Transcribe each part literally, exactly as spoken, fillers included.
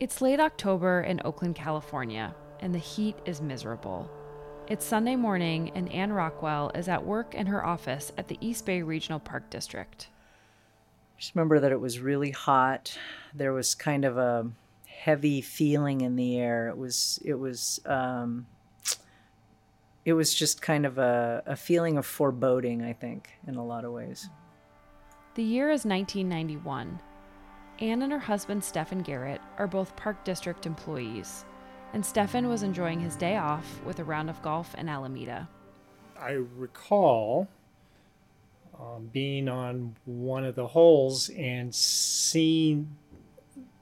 It's late October in Oakland, California, and the heat is miserable. It's Sunday morning, and Anne Rockwell is at work in her office at the East Bay Regional Park District. I just remember that it was really hot. There was kind of a heavy feeling in the air. It was it was um, it was just kind of a, a feeling of foreboding, I think, in a lot of ways. The year is nineteen ninety-one. Anne and her husband, Stephen Gehrett, are both Park District employees, and Stephen was enjoying his day off with a round of golf in Alameda. I recall um, being on one of the holes and seeing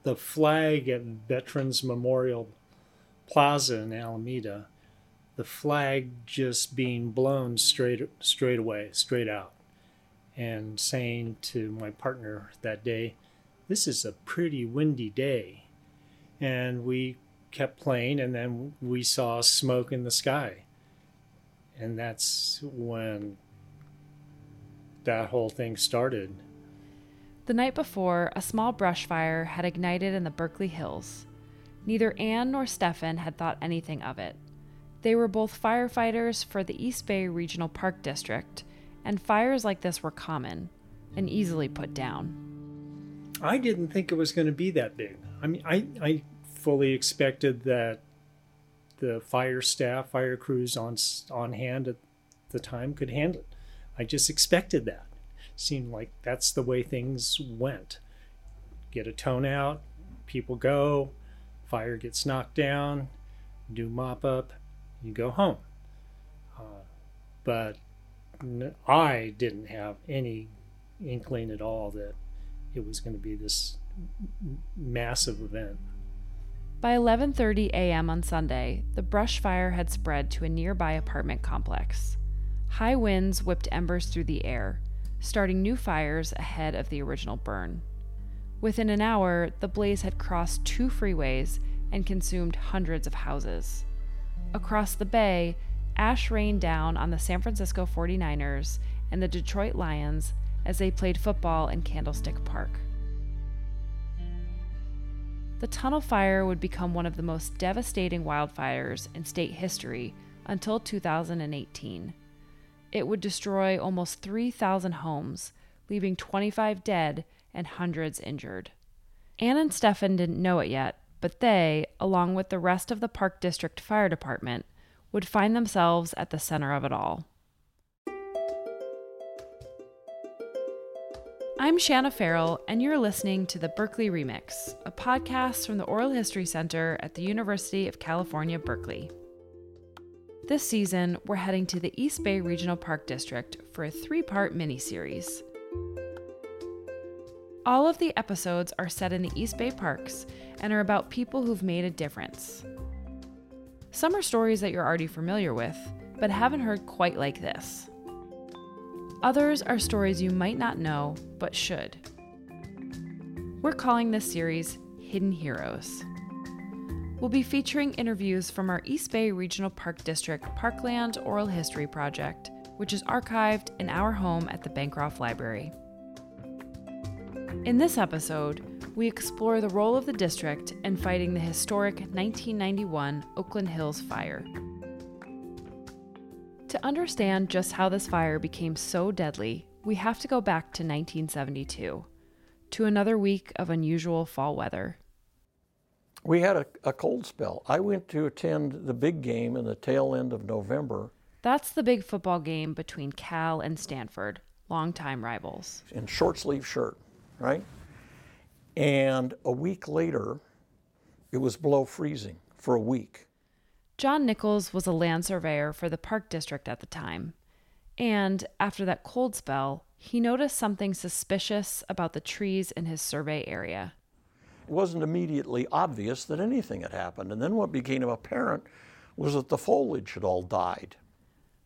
the flag at Veterans Memorial Plaza in Alameda, the flag just being blown straight, straight away, straight out, and saying to my partner that day, "This is a pretty windy day," and we kept playing, and then we saw smoke in the sky, and that's when that whole thing started. The night before, a small brush fire had ignited in the Berkeley Hills. Neither Anne nor Stephen had thought anything of it. They were both firefighters for the East Bay Regional Park District, and fires like this were common and easily put down. I didn't think it was going to be that big. I mean, I, I fully expected that the fire staff, fire crews on on hand at the time could handle it. I just expected that. Seemed like that's the way things went. Get a tone out, people go, fire gets knocked down, do mop up, you go home. Uh, but I didn't have any inkling at all that it was going to be this massive event. By eleven thirty a.m. on Sunday, the brush fire had spread to a nearby apartment complex. High winds whipped embers through the air, starting new fires ahead of the original burn. Within an hour, the blaze had crossed two freeways and consumed hundreds of houses. Across the bay, ash rained down on the San Francisco forty-niners and the Detroit Lions as they played football in Candlestick Park. The Tunnel Fire would become one of the most devastating wildfires in state history until two thousand eighteen. It would destroy almost three thousand homes, leaving twenty-five dead and hundreds injured. Anne and Stephen didn't know it yet, but they, along with the rest of the Park District Fire Department, would find themselves at the center of it all. I'm Shanna Farrell, and you're listening to the Berkeley Remix, a podcast from the Oral History Center at the University of California, Berkeley. This season, we're heading to the East Bay Regional Park District for a three-part mini-series. All of the episodes are set in the East Bay parks and are about people who've made a difference. Some are stories that you're already familiar with, but haven't heard quite like this. Others are stories you might not know, but should. We're calling this series Hidden Heroes. We'll be featuring interviews from our East Bay Regional Park District Parkland Oral History Project, which is archived in our home at the Bancroft Library. In this episode, we explore the role of the district in fighting the historic nineteen ninety-one Oakland Hills Fire. To understand just how this fire became so deadly, we have to go back to nineteen seventy-two, to another week of unusual fall weather. We had a, a cold spell. I went to attend the big game in the tail end of November. That's the big football game between Cal and Stanford, longtime rivals. In short sleeve shirt, right? And a week later, it was below freezing for a week. John Nichols was a land surveyor for the Park District at the time, and after that cold spell, he noticed something suspicious about the trees in his survey area. It wasn't immediately obvious that anything had happened, and then what became apparent was that the foliage had all died.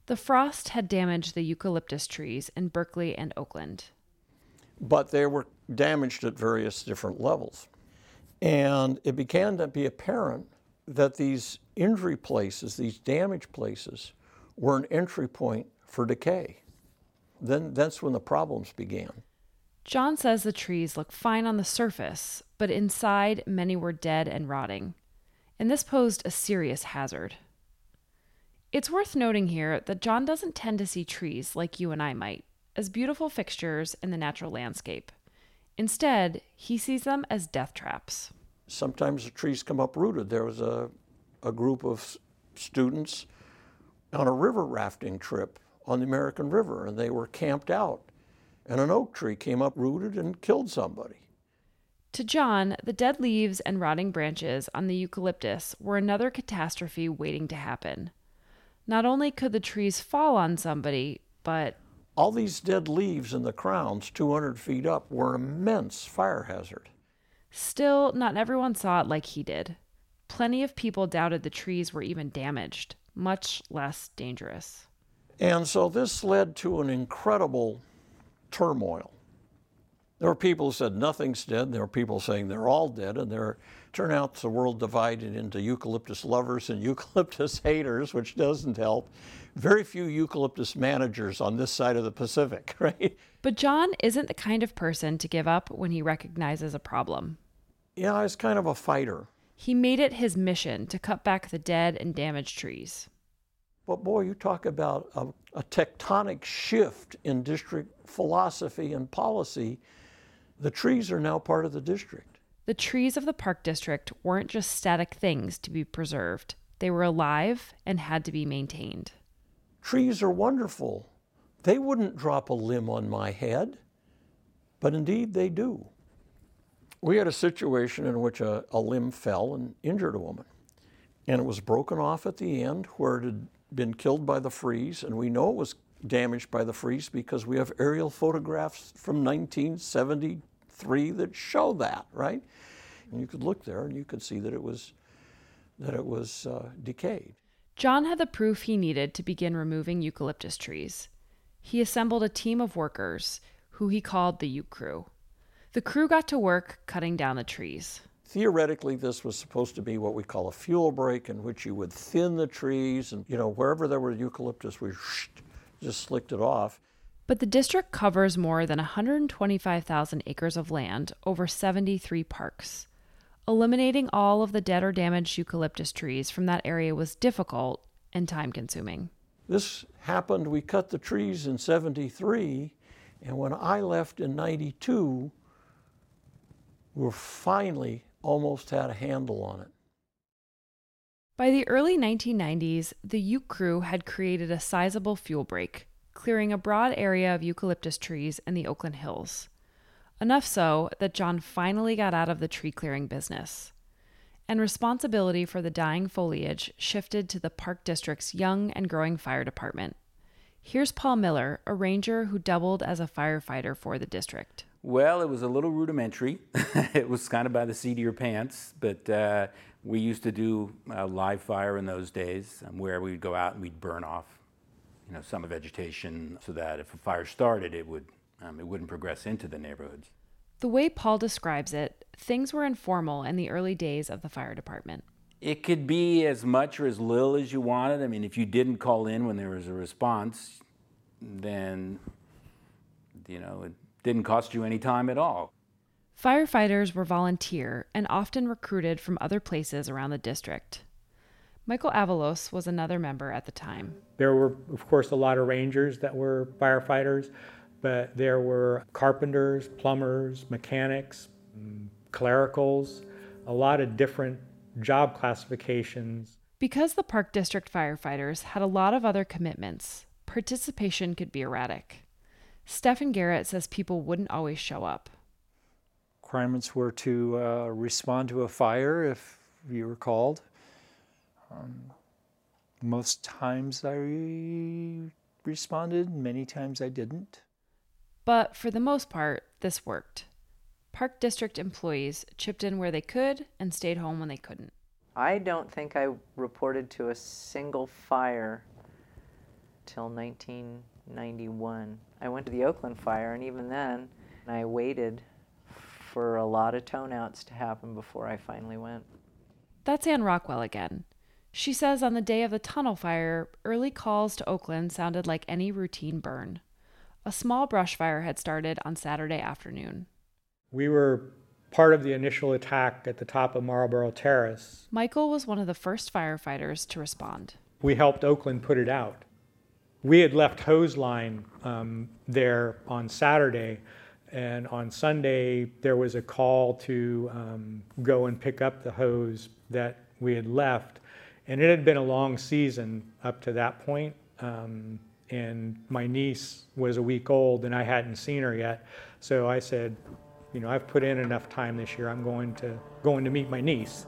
The frost had damaged the eucalyptus trees in Berkeley and Oakland. But they were damaged at various different levels, and it began to be apparent that these injury places, these damaged places, were an entry point for decay. Then that's when the problems began. John says the trees look fine on the surface, but inside many were dead and rotting, and this posed a serious hazard. It's worth noting here that John doesn't tend to see trees like you and I might, as beautiful fixtures in the natural landscape. Instead, he sees them as death traps. Sometimes the trees come uprooted. There was a, a group of students on a river rafting trip on the American River, and they were camped out, and an oak tree came uprooted and killed somebody. To John, the dead leaves and rotting branches on the eucalyptus were another catastrophe waiting to happen. Not only could the trees fall on somebody, but... all these dead leaves in the crowns two hundred feet up were an immense fire hazard. Still, not everyone saw it like he did. Plenty of people doubted the trees were even damaged, much less dangerous. And so this led to an incredible turmoil. There were people who said nothing's dead. There were people saying they're all dead, and there turned out the world divided into eucalyptus lovers and eucalyptus haters, which doesn't help. Very few eucalyptus managers on this side of the Pacific, right? But John isn't the kind of person to give up when he recognizes a problem. Yeah, I was kind of a fighter. He made it his mission to cut back the dead and damaged trees. But boy, you talk about a, a tectonic shift in district philosophy and policy. The trees are now part of the district. The trees of the park district weren't just static things to be preserved. They were alive and had to be maintained. Trees are wonderful. They wouldn't drop a limb on my head, but indeed they do. We had a situation in which a, a limb fell and injured a woman, and it was broken off at the end where it had been killed by the freeze, and we know it was damaged by the freeze because we have aerial photographs from nineteen seventy-three that show that, right? And you could look there and you could see that it was that it was uh, decayed. John had the proof he needed to begin removing eucalyptus trees. He assembled a team of workers who he called the Euc Crew. The crew got to work cutting down the trees. Theoretically, this was supposed to be what we call a fuel break, in which you would thin the trees, and you know, wherever there were eucalyptus, we just slicked it off. But the district covers more than one hundred twenty-five thousand acres of land over seventy-three parks. Eliminating all of the dead or damaged eucalyptus trees from that area was difficult and time-consuming. This happened. We cut the trees in seventy-three, and when I left in ninety-two, we finally almost had a handle on it. By the early nineteen nineties, the Euc Crew had created a sizable fuel break, clearing a broad area of eucalyptus trees in the Oakland Hills. Enough so that John finally got out of the tree-clearing business. And responsibility for the dying foliage shifted to the park district's young and growing fire department. Here's Paul Miller, a ranger who doubled as a firefighter for the district. Well, it was a little rudimentary. It was kind of by the seat of your pants, but uh, we used to do uh, live fire in those days, um, where we'd go out and we'd burn off, you know, some vegetation so that if a fire started, it would... Um, it wouldn't progress into the neighborhoods. The way Paul describes it, things were informal in the early days of the fire department. It could be as much or as little as you wanted. I mean, if you didn't call in when there was a response, then, you know, it didn't cost you any time at all. Firefighters were volunteer and often recruited from other places around the district. Michael Avalos was another member at the time. There were, of course, a lot of rangers that were firefighters. But there were carpenters, plumbers, mechanics, clericals, a lot of different job classifications. Because the park district firefighters had a lot of other commitments, participation could be erratic. Stephen Gehrett says people wouldn't always show up. Requirements were to uh, respond to a fire if you were called. Um, most times I responded, many times I didn't. But for the most part, this worked. Park district employees chipped in where they could and stayed home when they couldn't. I don't think I reported to a single fire till nineteen ninety-one. I went to the Oakland fire, and even then, I waited for a lot of tone-outs to happen before I finally went. That's Anne Rockwell again. She says on the day of the Tunnel Fire, early calls to Oakland sounded like any routine burn. A small brush fire had started on Saturday afternoon. We were part of the initial attack at the top of Marlborough Terrace. Michael was one of the first firefighters to respond. We helped Oakland put it out. We had left hose line um, there on Saturday, and on Sunday there was a call to um, go and pick up the hose that we had left, and it had been a long season up to that point, um, and my niece was a week old and I hadn't seen her yet, so I said, you know, I've put in enough time this year, I'm going to going to meet my niece.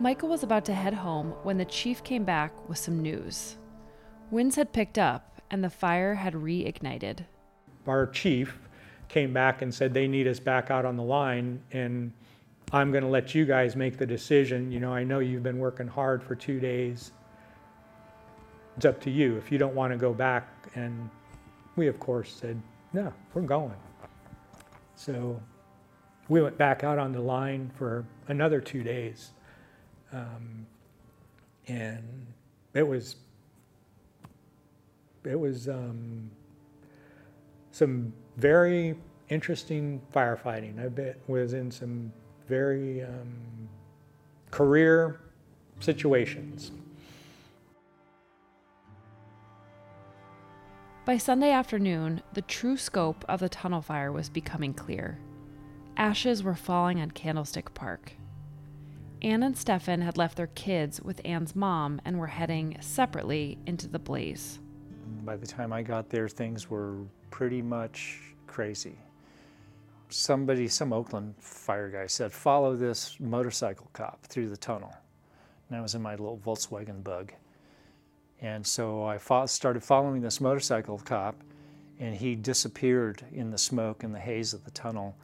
Michael was about to head home when the chief came back with some news. Winds had picked up and the fire had reignited. Our chief came back and said they need us back out on the line, and I'm going to let you guys make the decision. You know, I know you've been working hard for two days. It's up to you if you don't want to go back. And we, of course, said, no, we're going. So we went back out on the line for another two days. Um, and it was, it was um, some very interesting firefighting. I bet was in some very um, career situations. By Sunday afternoon, the true scope of the tunnel fire was becoming clear. Ashes were falling on Candlestick Park. Anne and Stephen had left their kids with Anne's mom and were heading separately into the blaze. By the time I got there, things were pretty much crazy. Somebody, some Oakland fire guy said, follow this motorcycle cop through the tunnel. And I was in my little Volkswagen Bug. And so I fo- started following this motorcycle cop, and he disappeared in the smoke and the haze of the tunnel.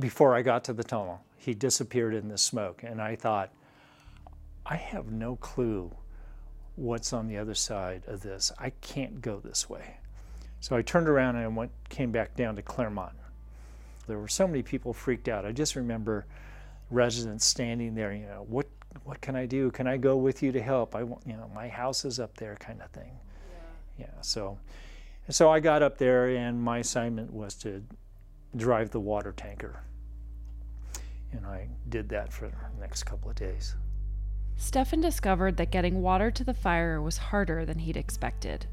Before I got to the tunnel, he disappeared in the smoke. And I thought, I have no clue what's on the other side of this. I can't go this way. So I turned around and went, came back down to Claremont. There were so many people freaked out. I just remember residents standing there, you know, what what can I do? Can I go with you to help? I want, you know, my house is up there, kind of thing. Yeah. yeah so, so I got up there, and my assignment was to drive the water tanker. And I did that for the next couple of days. Stephen discovered that getting water to the fire was harder than he'd expected.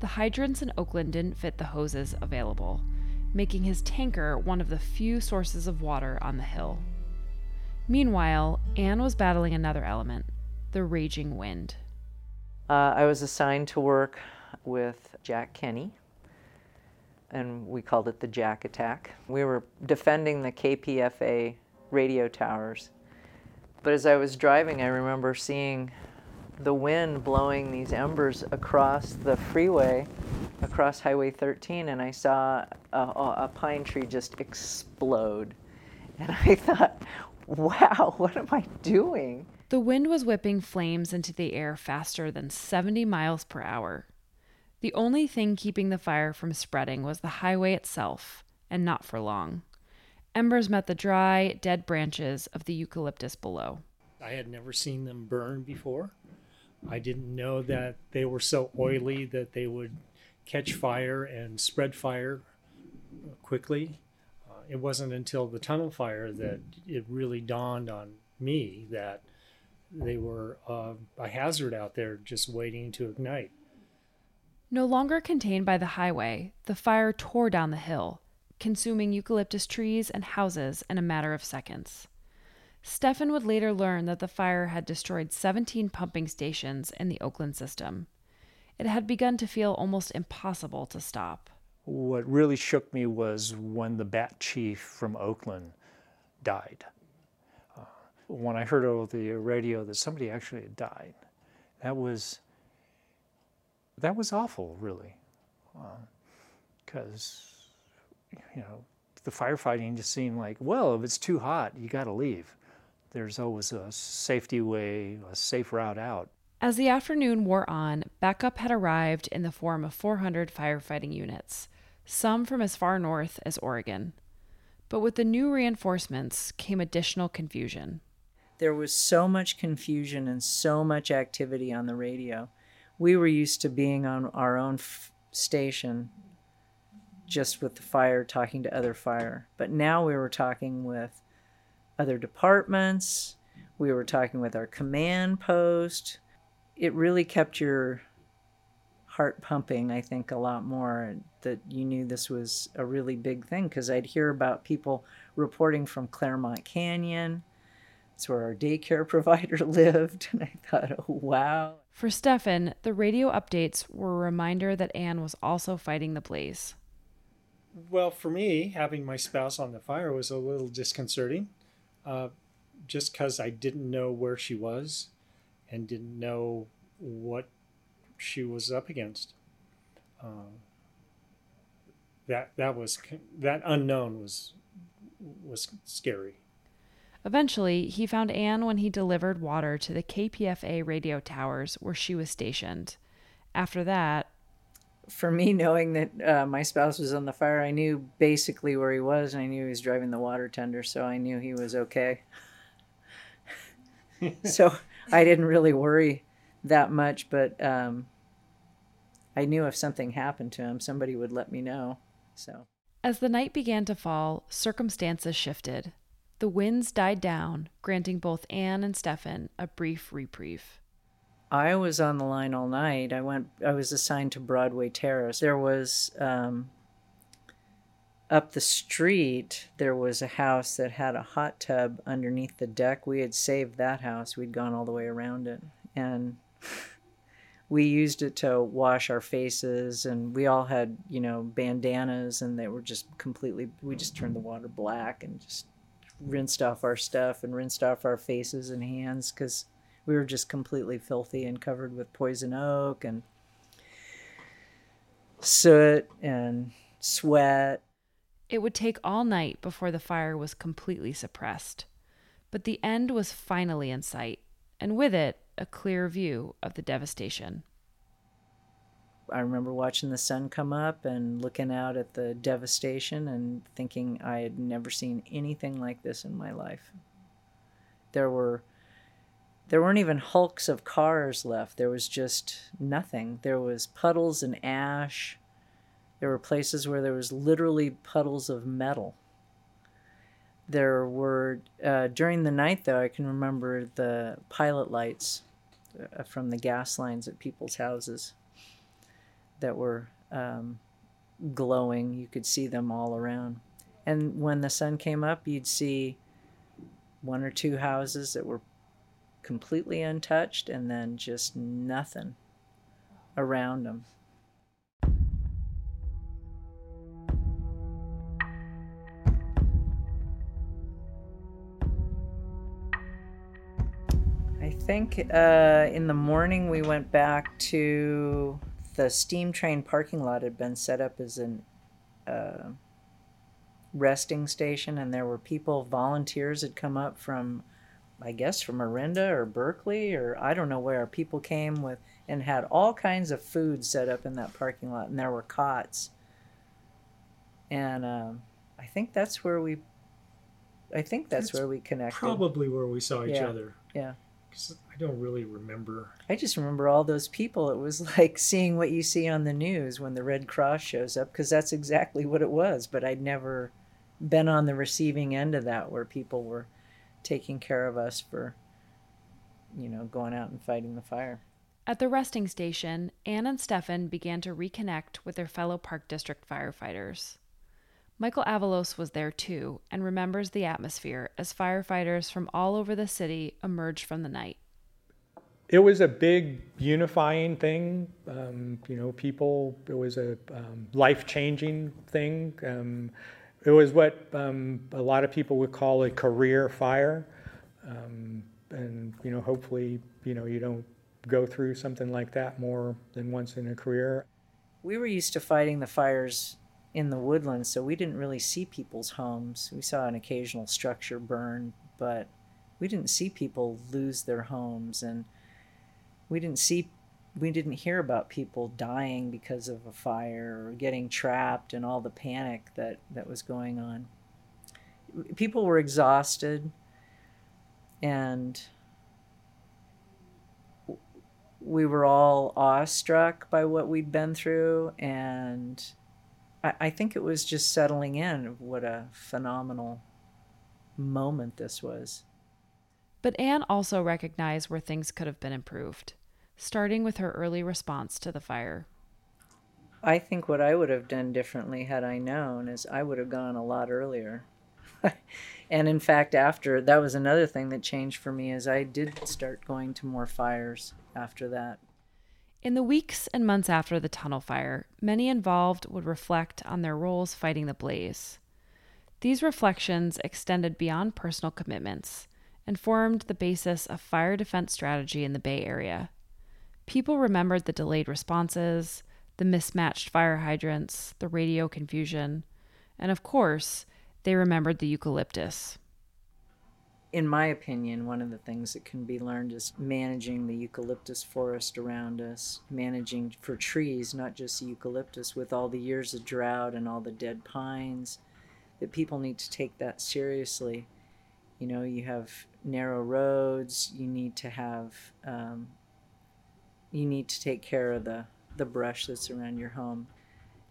The hydrants in Oakland didn't fit the hoses available, making his tanker one of the few sources of water on the hill. Meanwhile, Anne was battling another element, the raging wind. Uh, I was assigned to work with Jack Kenny, and we called it the Jack Attack. We were defending the K P F A radio towers. But as I was driving, I remember seeing the wind blowing these embers across the freeway, across Highway thirteen, and I saw a, a pine tree just explode. And I thought, wow, what am I doing? The wind was whipping flames into the air faster than seventy miles per hour. The only thing keeping the fire from spreading was the highway itself, and not for long. Embers met the dry, dead branches of the eucalyptus below. I had never seen them burn before. I didn't know that they were so oily that they would catch fire and spread fire quickly. Uh, it wasn't until the tunnel fire that it really dawned on me that they were uh, a hazard out there just waiting to ignite. No longer contained by the highway, the fire tore down the hill, consuming eucalyptus trees and houses in a matter of seconds. Stephen would later learn that the fire had destroyed seventeen pumping stations in the Oakland system. It had begun to feel almost impossible to stop. What really shook me was when the bat chief from Oakland died. Uh, when I heard over the radio that somebody actually had died, that was that was awful, really, because. Uh, You know, the firefighting just seemed like, well, if it's too hot, you got to leave. There's always a safety way, a safe route out. As the afternoon wore on, backup had arrived in the form of four hundred firefighting units, some from as far north as Oregon. But with the new reinforcements came additional confusion. There was so much confusion and so much activity on the radio. We were used to being on our own f- station just with the fire, talking to other fire. But now we were talking with other departments. We were talking with our command post. It really kept your heart pumping, I think, a lot more, that you knew this was a really big thing, because I'd hear about people reporting from Claremont Canyon. It's where our daycare provider lived. And I thought, oh, wow. For Stephen, the radio updates were a reminder that Anne was also fighting the blaze. Well, for me, having my spouse on the fire was a little disconcerting, uh, just because I didn't know where she was and didn't know what she was up against. Uh, that that was that unknown was was scary. Eventually, he found Anne when he delivered water to the K P F A radio towers where she was stationed. After that, for me, knowing that uh, my spouse was on the fire, I knew basically where he was, and I knew he was driving the water tender, so I knew he was okay. So I didn't really worry that much, but um, I knew if something happened to him, somebody would let me know. So, as the night began to fall, circumstances shifted. The winds died down, granting both Anne and Stephen a brief reprieve. I was on the line all night. I went. I was assigned to Broadway Terrace. There was, um, up the street, there was a house that had a hot tub underneath the deck. We had saved that house. We'd gone all the way around it. And we used it to wash our faces. And we all had, you know, bandanas. And they were just completely, we just turned the water black and just rinsed off our stuff and rinsed off our faces and hands, because we were just completely filthy and covered with poison oak and soot and sweat. It would take all night before the fire was completely suppressed. But the end was finally in sight, and with it, a clear view of the devastation. I remember watching the sun come up and looking out at the devastation and thinking I had never seen anything like this in my life. There were There weren't even hulks of cars left. There was just nothing. There was puddles and ash. There were places where there was literally puddles of metal. There were, uh, during the night, though, I can remember the pilot lights from the gas lines at people's houses that were um, glowing. You could see them all around. And when the sun came up, you'd see one or two houses that were completely untouched, and then just nothing around them. I think uh, in the morning we went back to the steam train parking lot. Had been set up as an uh, resting station, and there were people, volunteers had come up from I guess from Orinda or Berkeley or I don't know where. People came with and had all kinds of food set up in that parking lot, and there were cots. And um, I think that's where we, I think that's, that's where we connected. Probably where we saw each yeah. other. Yeah. Because I don't really remember. I just remember all those people. It was like seeing what you see on the news when the Red Cross shows up, because that's exactly what it was. But I'd never been on the receiving end of that, where people were taking care of us for, you know, going out and fighting the fire. At the resting station, Anne and Stephen began to reconnect with their fellow Park District firefighters. Michael Avalos was there too, and remembers the atmosphere as firefighters from all over the city emerged from the night. It was a big unifying thing, um, you know, people, it was a um, life-changing thing. Um, It was what um, a lot of people would call a career fire, um, and you know, hopefully, you know, you don't go through something like that more than once in a career. We were used to fighting the fires in the woodlands, so we didn't really see people's homes. We saw an occasional structure burn, but we didn't see people lose their homes, and we didn't see. We didn't hear about people dying because of a fire or getting trapped and all the panic that, that was going on. People were exhausted, and we were all awestruck by what we'd been through, and I, I think it was just settling in of what a phenomenal moment this was. But Anne also recognized where things could have been improved, starting with her early response to the fire. I think what I would have done differently had I known is I would have gone a lot earlier. And in fact, after, that was another thing that changed for me, is I did start going to more fires after that. In the weeks and months after the tunnel fire, many involved would reflect on their roles fighting the blaze. These reflections extended beyond personal commitments and formed the basis of fire defense strategy in the Bay Area. People remembered the delayed responses, the mismatched fire hydrants, the radio confusion, and of course, they remembered the eucalyptus. In my opinion, one of the things that can be learned is managing the eucalyptus forest around us, managing for trees, not just eucalyptus, with all the years of drought and all the dead pines, that people need to take that seriously. You know, you have narrow roads, you need to have, um, you need to take care of the the brush that's around your home.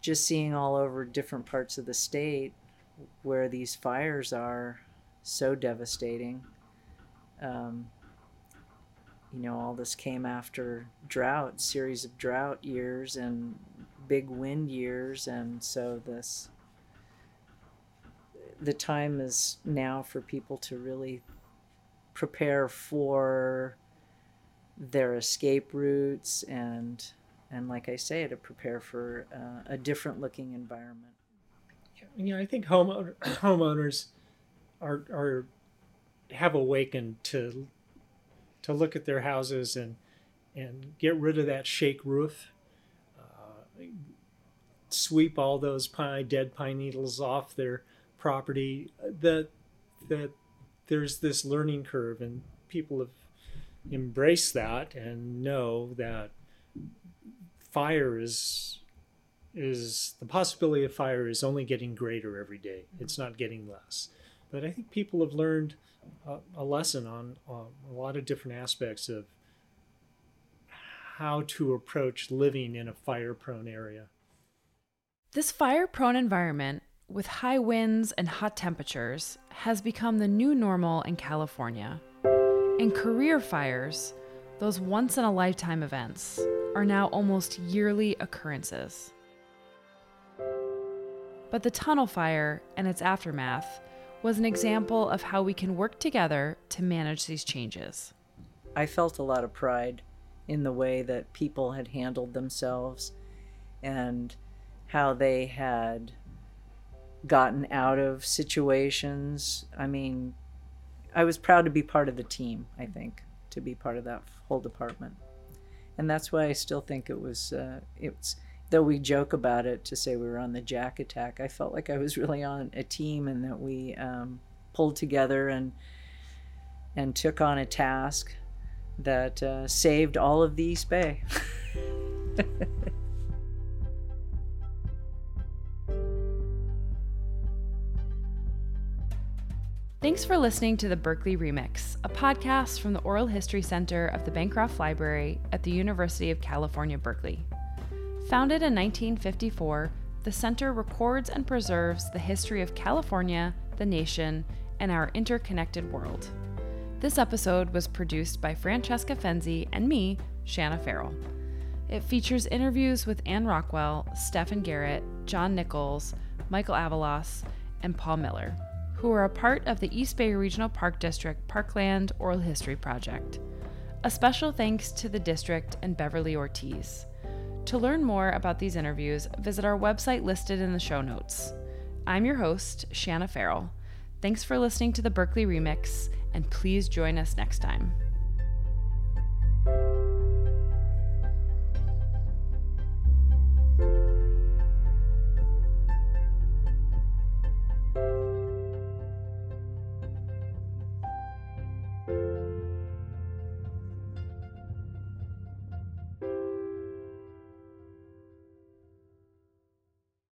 Just seeing all over different parts of the state where these fires are so devastating. Um, you know, all this came after drought, series of drought years and big wind years. And so this, the time is now for people to really prepare for their escape routes and And like I say, to prepare for uh, a different looking environment. You know, I think homeowner, homeowners are are have awakened to to look at their houses and and get rid of that shake roof, uh, sweep all those pine dead pine needles off their property. That that there's this learning curve, and people have embraced that and know that. Fire is, is the possibility of fire is only getting greater every day. It's not getting less. But I think people have learned a, a lesson on, on a lot of different aspects of how to approach living in a fire-prone area. This fire-prone environment with high winds and hot temperatures has become the new normal in California. And career fires, those once-in-a-lifetime events, are now almost yearly occurrences. But the tunnel fire and its aftermath was an example of how we can work together to manage these changes. I felt a lot of pride in the way that people had handled themselves and how they had gotten out of situations. I mean, I was proud to be part of the team, I think, to be part of that whole department. And that's why I still think it was, uh, it's, though we joke about it to say we were on the Jack attack, I felt like I was really on a team and that we um, pulled together and and took on a task that uh, saved all of the East Bay. Thanks for listening to the Berkeley Remix, a podcast from the Oral History Center of the Bancroft Library at the University of California, Berkeley. Founded in nineteen fifty-four, the center records and preserves the history of California, the nation, and our interconnected world. This episode was produced by Francesca Fenzi and me, Shanna Farrell. It features interviews with Anne Rockwell, Stephen Gehrett, John Nichols, Michael Avalos, and Paul Miller, who are a part of the East Bay Regional Park District Parkland Oral History Project. A special thanks to the district and Beverly Ortiz. To learn more about these interviews, visit our website listed in the show notes. I'm your host, Shanna Farrell. Thanks for listening to the Berkeley Remix, and please join us next time.